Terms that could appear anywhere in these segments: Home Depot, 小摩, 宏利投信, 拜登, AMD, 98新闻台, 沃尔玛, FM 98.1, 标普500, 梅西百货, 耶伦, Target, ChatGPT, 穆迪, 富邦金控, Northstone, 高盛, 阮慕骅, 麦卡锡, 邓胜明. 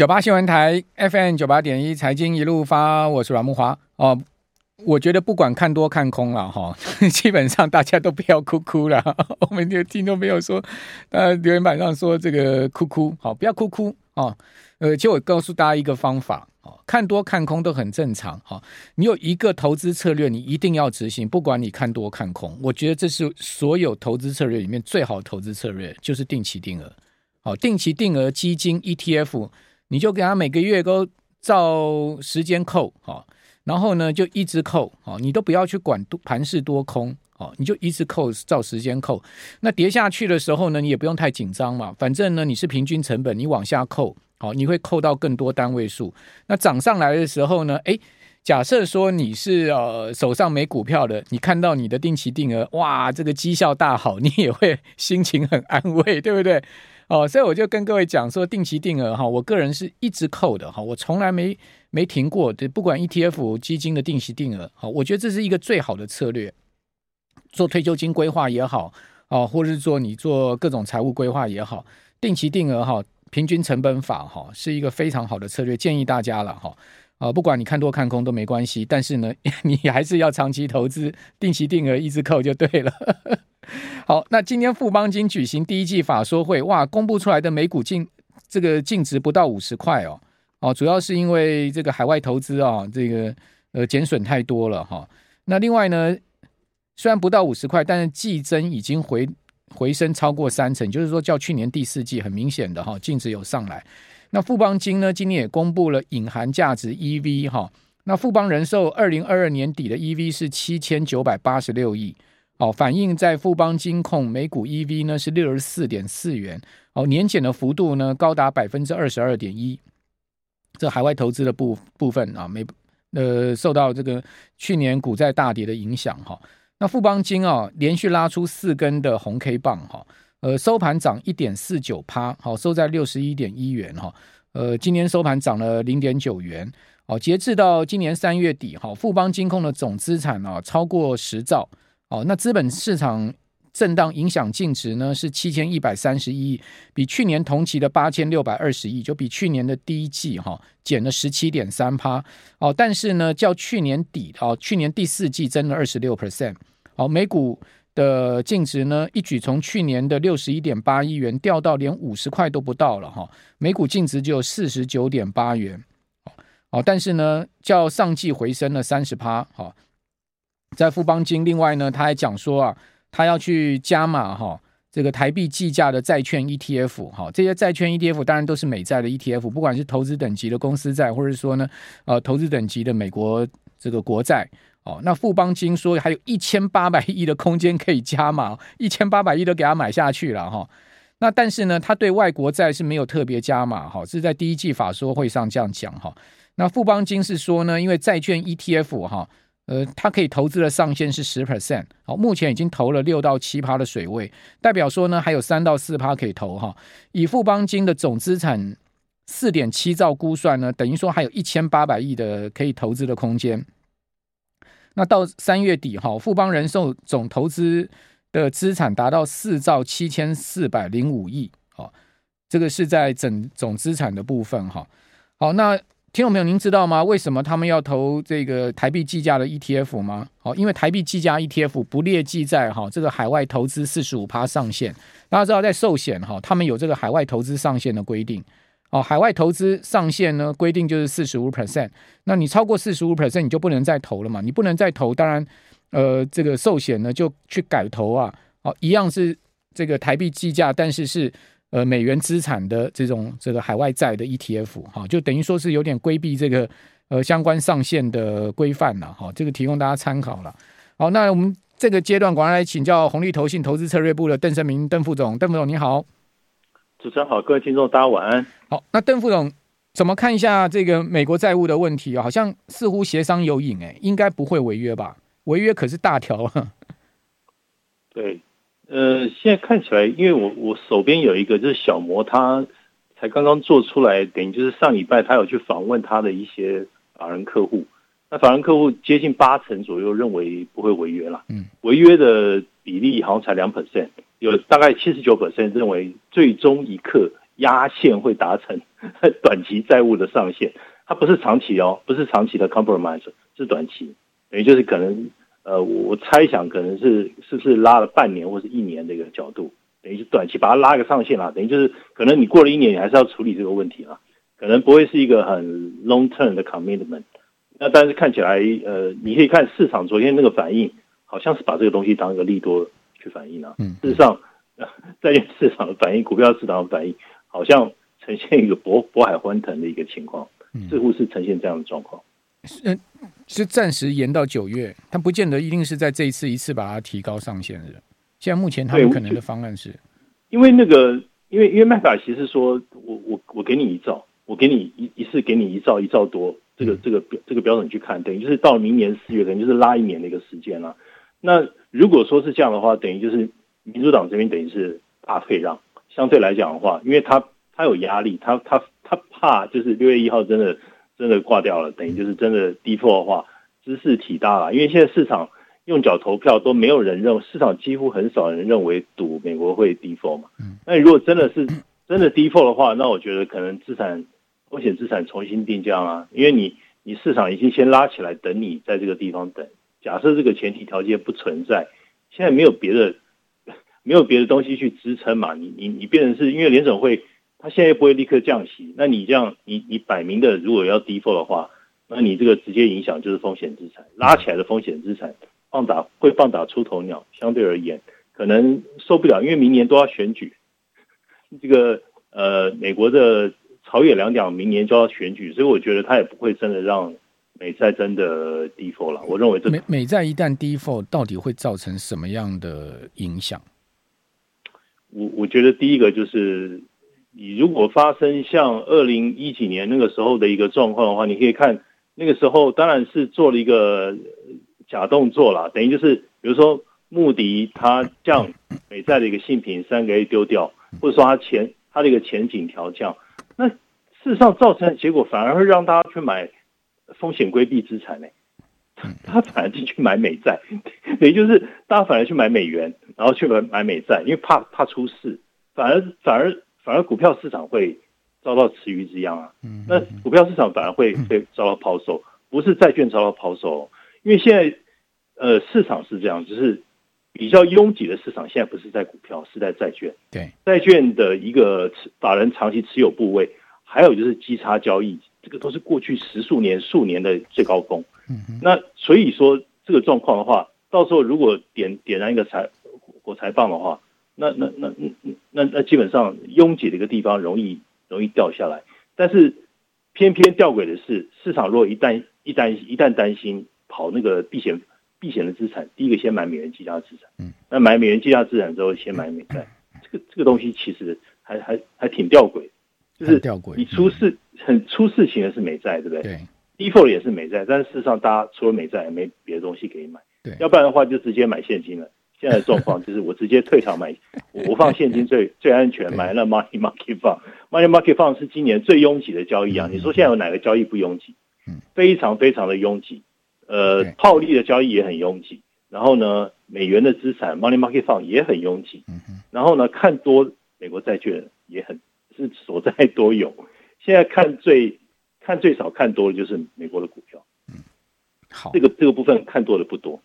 98新闻台 FM 98.1 财经一路发，我是阮慕骅。我觉得不管看多看空了哈，基本上大家都不要哭哭了。我们就听都没有说，留言板上说这个哭哭，好，不要哭哭啊。就我告诉大家一个方法，看多看空都很正常哈。你有一个投资策略，你一定要执行，不管你看多看空。我觉得这是所有投资策略里面最好的投资策略，就是定期定额。好，定期定额基金 ETF。你就给他每个月都照时间扣，然后呢就一直扣，你都不要去管盘势多空，你就一直扣，照时间扣。那跌下去的时候呢，你也不用太紧张嘛，反正呢你是平均成本，你往下扣，你会扣到更多单位数。那涨上来的时候呢，假设说你是手上没股票的，你看到你的定期定额，哇，这个绩效大好，你也会心情很安慰，对不对？所以我就跟各位讲说，定期定额我个人是一直扣的，我从来没停过，不管 ETF 基金的定期定额，我觉得这是一个最好的策略。做退休金规划也好，或者是说你做各种财务规划也好，定期定额平均成本法是一个非常好的策略，建议大家了。不管你看多看空都没关系，但是呢你还是要长期投资，定期定额一直扣就对了。好，那今天富邦金举行第一季法说会，哇，公布出来的每股净值不到50块哦。主要是因为这个海外投资这个减损太多了哈。那另外呢，虽然不到50块，但是季增已经回升超过30%，就是说较去年第四季很明显的净值有上来。那富邦金呢，今年也公布了隐含价值 EV 哈。那富邦人寿2022年底的 EV 是7986亿。反映在富邦金控每股 EV 呢是 64.4 元，年减的幅度呢高达 22.1%， 这海外投资的部分受到这个去年股债大跌的影响。那富邦金连续拉出4根的红 K 棒，收盘涨 1.49%， 收在 61.1 元，今年收盘涨了 0.9 元。截至到今年3月底，富邦金控的总资产超过10兆。那资本市场震荡影响净值呢是7131亿，比去年同期的8620亿，就比去年的第一季减了 17.3%，但是呢较去年底去年第四季增了 26%，每股的净值呢一举从去年的 61.8 亿元掉到连50块都不到了，每股净值只有 49.8 元，但是呢较上季回升了 30%，在富邦金。另外呢他还讲说他要去加码这个台币计价的债券 ETF， 这些债券 ETF 当然都是美债的 ETF， 不管是投资等级的公司债，或者说呢投资等级的美国这个国债。那富邦金说还有1800亿的空间可以加码，1800亿都给他买下去了那但是呢他对外国债是没有特别加码是在第一季法说会上这样讲那富邦金是说呢，因为债券 ETF 它可以投资的上限是 10%， 目前已经投了6-7% 的水位，代表说呢还有 3-4% 可以投以富邦金的总资产 4.7 兆估算呢，等于说还有1800亿的可以投资的空间。那到3月底富邦人寿总投资的资产达到4兆7405亿，这个是在总资产的部分好，那听众朋友，您知道吗？为什么他们要投这个台币计价的 ETF 吗？因为台币计价 ETF 不列计在这个海外投资 45% 上限。大家知道在寿险他们有这个海外投资上限的规定。海外投资上限呢规定就是 45%， 那你超过 45% 你就不能再投了嘛。你不能再投，当然这个寿险呢就去改投一样是这个台币计价，但是是美元资产的这个海外债的 ETF， 就等于说是有点规避这个相关上限的规范了这个提供大家参考了。好，那我们这个阶段，赶快来请教宏利投信投资策略部的邓胜明邓副总，你好。主持人好，各位听众大家晚安。好，那邓副总怎么看一下这个美国债务的问题？好像似乎协商有影应该不会违约吧？违约可是大条啊。对。现在看起来，因为我手边有一个就是小摩，他才刚刚做出来，等于就是上礼拜他有去访问他的一些法人客户，那法人客户接近80%左右认为不会违约了，违约的比例好像才 2%， 有大概 79% 认为最终一刻压线会达成短期债务的上限，它不是长期哦，不是长期的 compromise， 是短期，等于就是可能我猜想可能是不是拉了半年或是一年的一个角度，等于是短期把它拉个上限啦，等于就是可能你过了一年你还是要处理这个问题啦，可能不会是一个很 long term 的 commitment。那但是看起来你可以看市场昨天那个反应，好像是把这个东西当一个利多去反应啊。事实上债券市场的反应，股票市场的反应好像呈现一个渤海欢腾的一个情况，似乎是呈现这样的状况。是暂时延到9月，它不见得一定是在这一次把它提高上限的。现在目前他们可能的方案是，因为麦卡锡是说，我给你一兆，我给你一次给你一兆多，这个标准去看，等于就是到明年4月，可能就是拉一年的一个时间啦。那如果说是这样的话，等于就是民主党这边等于是大退让，相对来讲的话，因为他有压力，他怕就是6月1号真的挂掉了，等于就是真的 default 的话，知识体大了。因为现在市场用脚投票都没有人认，市场几乎很少人认为赌美国会 default 嘛。那如果真的 default 的话，那我觉得可能风险资产重新定价啊，因为你市场已经先拉起来，等你在这个地方等。假设这个前提条件不存在，现在没有别的东西去支撑嘛，你变成是因为联准会它现在又不会立刻降息，那你这样你摆明的如果要 default 的话，那你这个直接影响就是风险资产拉起来的风险资产放打出头鸟，相对而言可能受不了，因为明年都要选举，这个美国的朝野两党明年就要选举，所以我觉得他也不会真的让美债真的 default 了。我认为这美债一旦 default 到底会造成什么样的影响？我觉得第一个就是你如果发生像2010几年那个时候的一个状况的话，你可以看那个时候当然是做了一个假动作啦，等于就是比如说穆迪他将美债的一个信评3个A丢掉，或者说他的一个前景调降，那事实上造成的结果反而会让大家去买风险规避资产嘞，他反而进去买美债，也就是大家反而去买美元，然后去买美债，因为怕出事，反而股票市场会遭到池鱼之殃啊。那股票市场反而会遭到抛售，不是债券遭到抛售，因为现在市场是这样，就是比较拥挤的市场现在不是在股票，是在债券。对，债券的一个法人长期持有部位，还有就是基差交易，这个都是过去数年的最高峰。那所以说这个状况的话，到时候如果点燃一个火柴棒的话，那基本上拥挤的一个地方容易掉下来。但是偏偏吊诡的是，市场如果一旦担心跑那个避险的资产，第一个先买美元计价资产，那买美元计价资产之后先买美债，这个东西其实还挺吊诡，就是你出事情的是美债，对不对？对 ，default 也是美债，但是事实上大家除了美债也没别的东西可以买，对，要不然的话就直接买现金了。现在的状况就是我直接退场买，我放现金最安全，买了 money market fund，money market fund 是今年最拥挤的交易啊！你说现在有哪个交易不拥挤？非常非常的拥挤。套利的交易也很拥挤，然后呢，美元的资产 money market fund 也很拥挤，然后呢，看多美国债券也很是所在多有。现在看最少看多的就是美国的股票，好，这个部分看多的不多。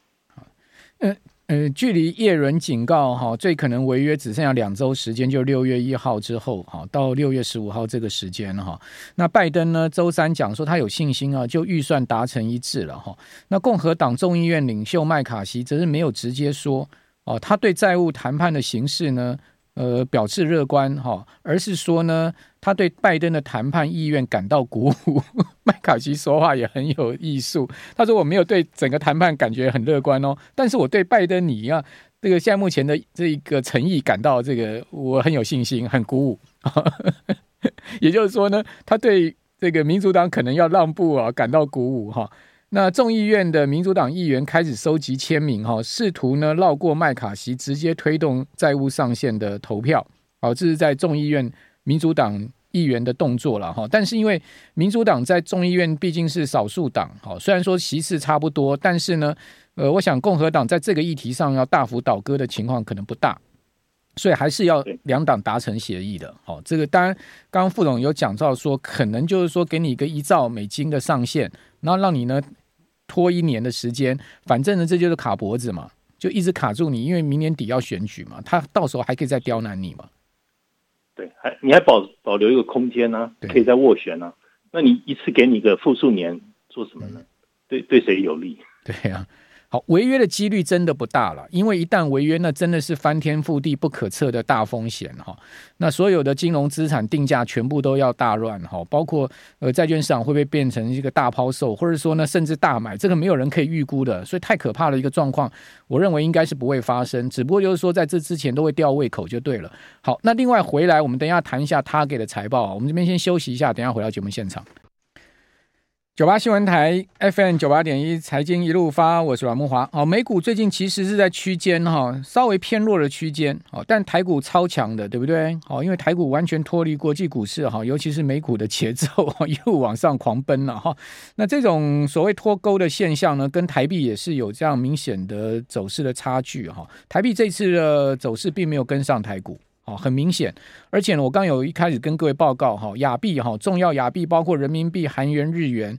距离耶伦警告最可能违约只剩下2周时间，就6月1号之后到6月15号这个时间。那拜登呢，周3讲说他有信心就预算达成一致了。那共和党众议院领袖麦卡锡则是没有直接说他对债务谈判的形势呢表示乐观而是说呢他对拜登的谈判意愿感到鼓舞。麦卡锡说话也很有艺术，他说我没有对整个谈判感觉很乐观哦，但是我对拜登你一样这个现在目前的这个诚意感到这个我很有信心，很鼓舞。也就是说呢，他对这个民主党可能要让步感到鼓舞那众议院的民主党议员开始收集签名试图呢绕过麦卡锡直接推动债务上限的投票这是在众议院民主党议员的动作了但是因为民主党在众议院毕竟是少数党虽然说席次差不多，但是呢我想共和党在这个议题上要大幅倒戈的情况可能不大所以还是要两党达成协议的。好，这个当然刚刚副总有讲到说，可能就是说给你一个1兆美金的上限，然后让你呢拖1年的时间，反正呢这就是卡脖子嘛，就一直卡住你，因为明年底要选举嘛，他到时候还可以再刁难你嘛。对，你还保留一个空间啊，可以再斡旋啊。那你一次给你个复数年做什么呢？对谁有利？对啊。好，违约的几率真的不大了，因为一旦违约，那真的是翻天覆地、不可测的大风险哈。那所有的金融资产定价全部都要大乱哈，包括债券市场会不会变成一个大抛售，或者说呢甚至大买，这个没有人可以预估的，所以太可怕的一个状况，我认为应该是不会发生，只不过就是说在这之前都会吊胃口就对了。好，那另外回来，我们等一下谈一下 Target 的财报，我们这边先休息一下，等一下回到节目现场。98新闻台 FM98.1 财经一路发，我是阮慕骅。美股最近其实是在区间稍微偏弱的区间，但台股超强的，对不对？因为台股完全脱离国际股市，尤其是美股的节奏一路往上狂奔了。那这种所谓脱钩的现象呢，跟台币也是有这样明显的走势的差距。台币这次的走势并没有跟上台股，很明显，而且我刚有一开始跟各位报告亚币，重要亚币包括人民币、韩元、日元，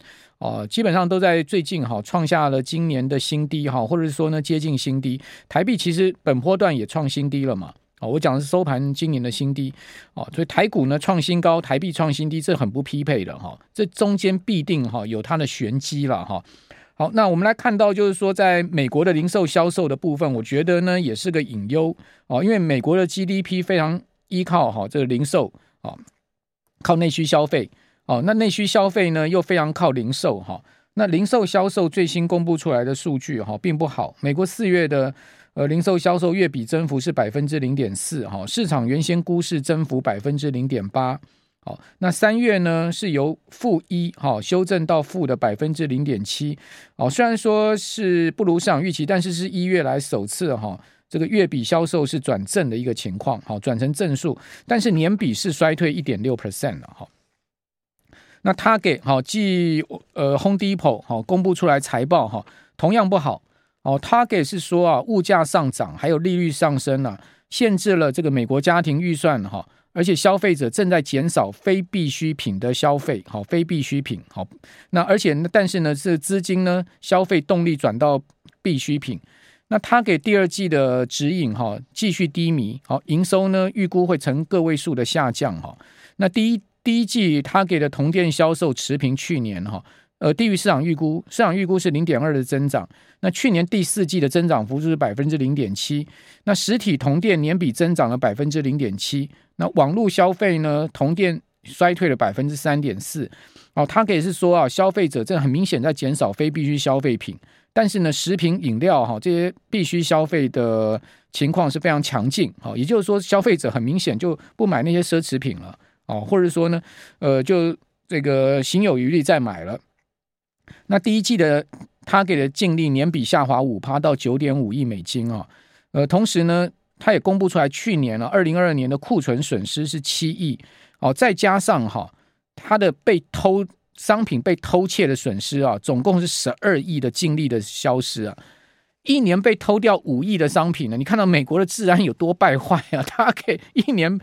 基本上都在最近创下了今年的新低，或者说呢接近新低。台币其实本波段也创新低了嘛，我讲的是收盘今年的新低，所以台股呢创新高，台币创新低，这很不匹配的，这中间必定有它的玄机了。好，那我们来看到就是说在美国的零售销售的部分，我觉得呢也是个隐忧，因为美国的 GDP 非常依靠这个零售，靠内需消费，那内需消费呢又非常靠零售，那零售销售最新公布出来的数据并不好，美国4月的零售销售月比增幅是 0.4%， 市场原先估是增幅 0.8%，那3月呢是由-1%修正到负的 0.7%， 虽然说是不如市场预期，但是是1月来首次这个月比销售是转正的一个情况，转成正数，但是年比是衰退 1.6% 了。那 Target 继Home Depot 公布出来财报同样不好，Target 是说物价上涨还有利率上升限制了这个美国家庭预算，而且消费者正在减少非必需品的消费，非必需品，那而且但是呢，这资金呢消费动力转到必需品。那他给第二季的指引继续低迷，营收呢预估会呈个位数的下降。那第一季他给的同店销售持平去年，低于市场预估是 0.2% 的增长。那去年第四季的增长幅度是 0.7%， 那实体同店年比增长了 0.7%，那网络消费呢同店衰退了 3.4%， 他可以是说消费者这很明显在减少非必需消费品，但是呢食品饮料这些必须消费的情况是非常强劲，也就是说消费者很明显就不买那些奢侈品了，或者说呢就这个行有余力再买了。那第一季的他给的净利年比下滑 5% 到 9.5 亿美金同时呢他也公布出来去年2022年的库存损失是7亿，再加上他的商品被偷窃的损失总共是12亿的净利的消失一年被偷掉5亿的商品呢，你看到美国的治安有多败坏他可以一年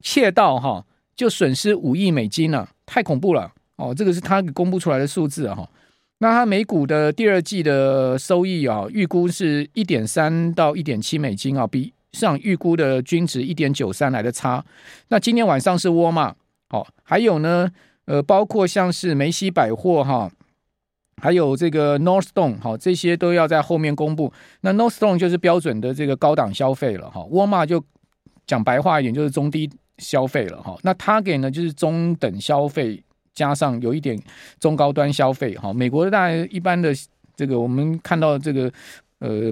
窃盗就损失5亿美金了，太恐怖了这个是他公布出来的数字那它美股的第二季的收益预估是 1.3 到 1.7 美金比市场预估的均值 1.93 来的差。那今天晚上是沃尔玛还有呢包括像是梅西百货还有这个 Northstone 这些都要在后面公布。那 Northstone 就是标准的这个高档消费了沃尔玛就讲白话一点就是中低消费了那 Target 呢就是中等消费加上有一点中高端消费美国大概一般的这个我们看到这个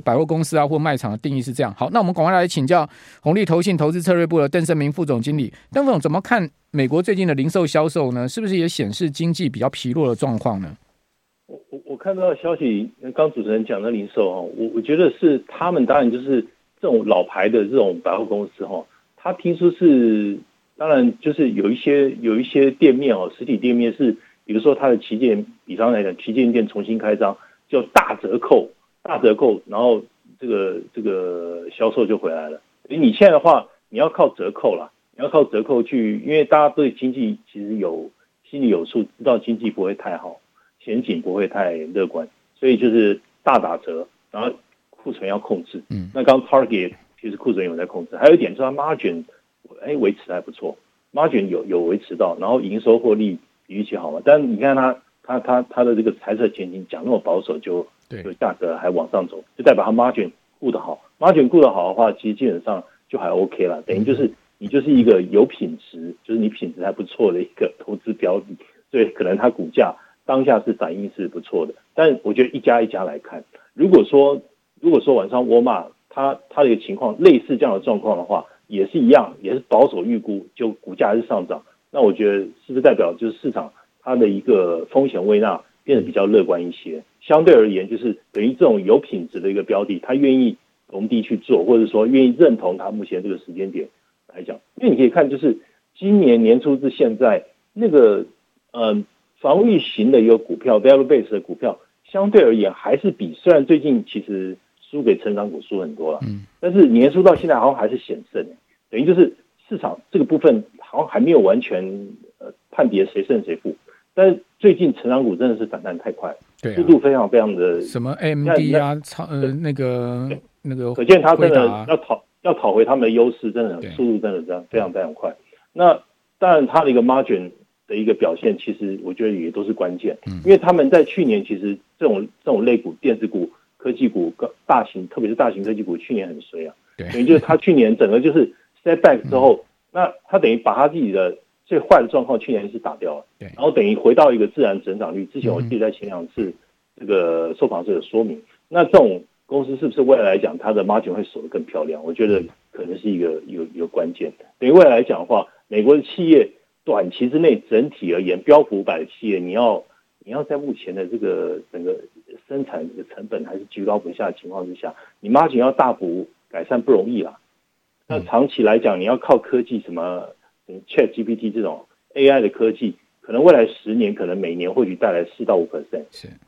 百货公司啊或卖场的定义是这样。好，那我们赶快来请教宏利投信投资策略部的邓胜明副总经理。邓副总怎么看美国最近的零售销售呢？是不是也显示经济比较疲弱的状况呢？我看到的消息，刚主持人讲的零售我觉得是他们当然就是这种老牌的这种百货公司他听说是。当然，就是有一些店面实体店面是，比如说它的旗舰，比方来讲，旗舰店重新开张就大折扣，然后这个销售就回来了。你现在的话你要靠折扣啦，你要靠折扣去，因为大家对经济其实有心里有数，知道经济不会太好，前景不会太乐观，所以就是大打折，然后库存要控制。嗯，那刚 Target 其实库存有在控制，还有一点就是它 margin 维持还不错， margin 有维持到，然后营收获利比预期好嘛，但你看它的这个财测前景讲那么保守，就价格还往上走，就代表它 margin 顾得好， margin 顾得好的话，其实基本上就还 OK 啦，等于就是你就是一个有品质，就是你品质还不错的一个投资标的，所以可能它股价当下是反应是不错的，但我觉得一家一家来看，如果说晚上沃尔玛它的一个情况类似这样的状况的话，也是一样，也是保守预估，就股价还是上涨，那我觉得是不是代表就是市场它的一个风险胃纳变得比较乐观一些？相对而言，就是等于这种有品质的一个标的，它愿意逢低去做，或者说愿意认同它目前这个时间点来讲，因为你可以看，就是今年年初至现在，那个防御型的一个股票 value base 的股票，相对而言还是比，虽然最近其实输给成长股输很多了，但是年初到现在好像还是险胜，等于就是市场这个部分好像还没有完全判别谁胜谁负，但是最近成长股真的是反弹太快了，对啊，速度非常非常的，什么 AMD 啊，那个，可见它真的要讨回他们的优势，真的速度真的非常非常快。那当然，它的一个 margin 的一个表现，其实我觉得也都是关键，因为他们在去年其实这种类股、电子股、科技股、大型，特别是大型科技股，去年很衰啊，等于就是它去年整个就是 step back 之后，那它等于把它自己的最坏的状况去年是打掉了，然后等于回到一个自然成长率。之前我记得在前两次这个受访者有说明，那这种公司是不是未来来讲它的 margin 会守得更漂亮，我觉得可能是一个有关键的。对于未来来讲的话，美国的企业短期之内整体而言，标普500的企业，你要在目前的这个整个生产的成本还是居高不下的情况之下，你 margin 要大幅改善不容易啦。那长期来讲，你要靠科技，什么 ChatGPT 这种 AI 的科技，可能未来10年，可能每年或许带来4-5%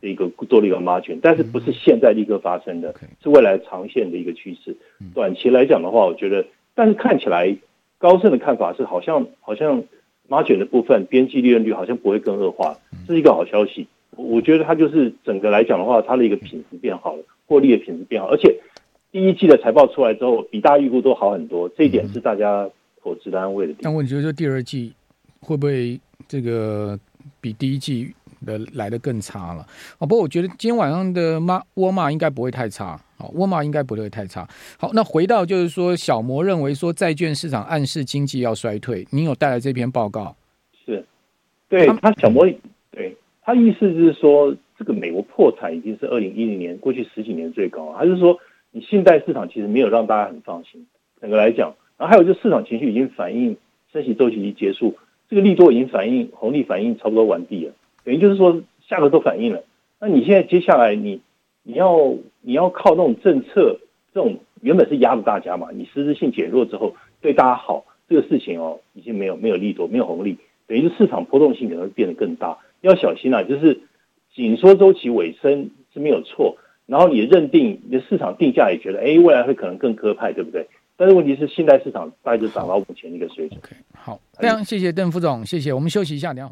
的一个做了一个 margin， 但是不是现在立刻发生的，是未来长线的一个趋势。短期来讲的话，我觉得，但是看起来高盛的看法是好像 margin 的部分边际利润率好像不会更恶化，这是一个好消息。我觉得它就是整个来讲的话，它的一个品质变好了，获利的品质变好，而且第一季的财报出来之后，比大家预估都好很多，这一点是大家投资的安慰的地方。但我觉得第二季会不会这个比第一季的来得更差了？哦，不过我觉得今天晚上的沃尔玛应该不会太差，沃尔玛应该不会太差。好，那回到就是说，小摩认为说债券市场暗示经济要衰退，你有带来这篇报告？是，对他小摩，对他意思就是说，这个美国破产已经是2010年过去10几年最高，还是说你信贷市场其实没有让大家很放心？整个来讲，然后还有就是市场情绪已经反映升息周期结束。这个利多已经反应，红利反应差不多完毕了，等于就是说下个都反应了。那你现在接下来你要靠那种政策，这种原本是压着大家嘛，你实质性减弱之后对大家好，这个事情哦已经没有利多，没有红利，等于是市场波动性可能会变得更大，要小心啊！就是紧缩周期尾声是没有错，然后你认定你的市场定价也觉得，哎，未来会可能更鸽派，对不对？但是问题是，信贷市场大概就涨到目前一个水准。Okay， 好，非常谢谢邓副总，谢谢。我们休息一下，等一下回来。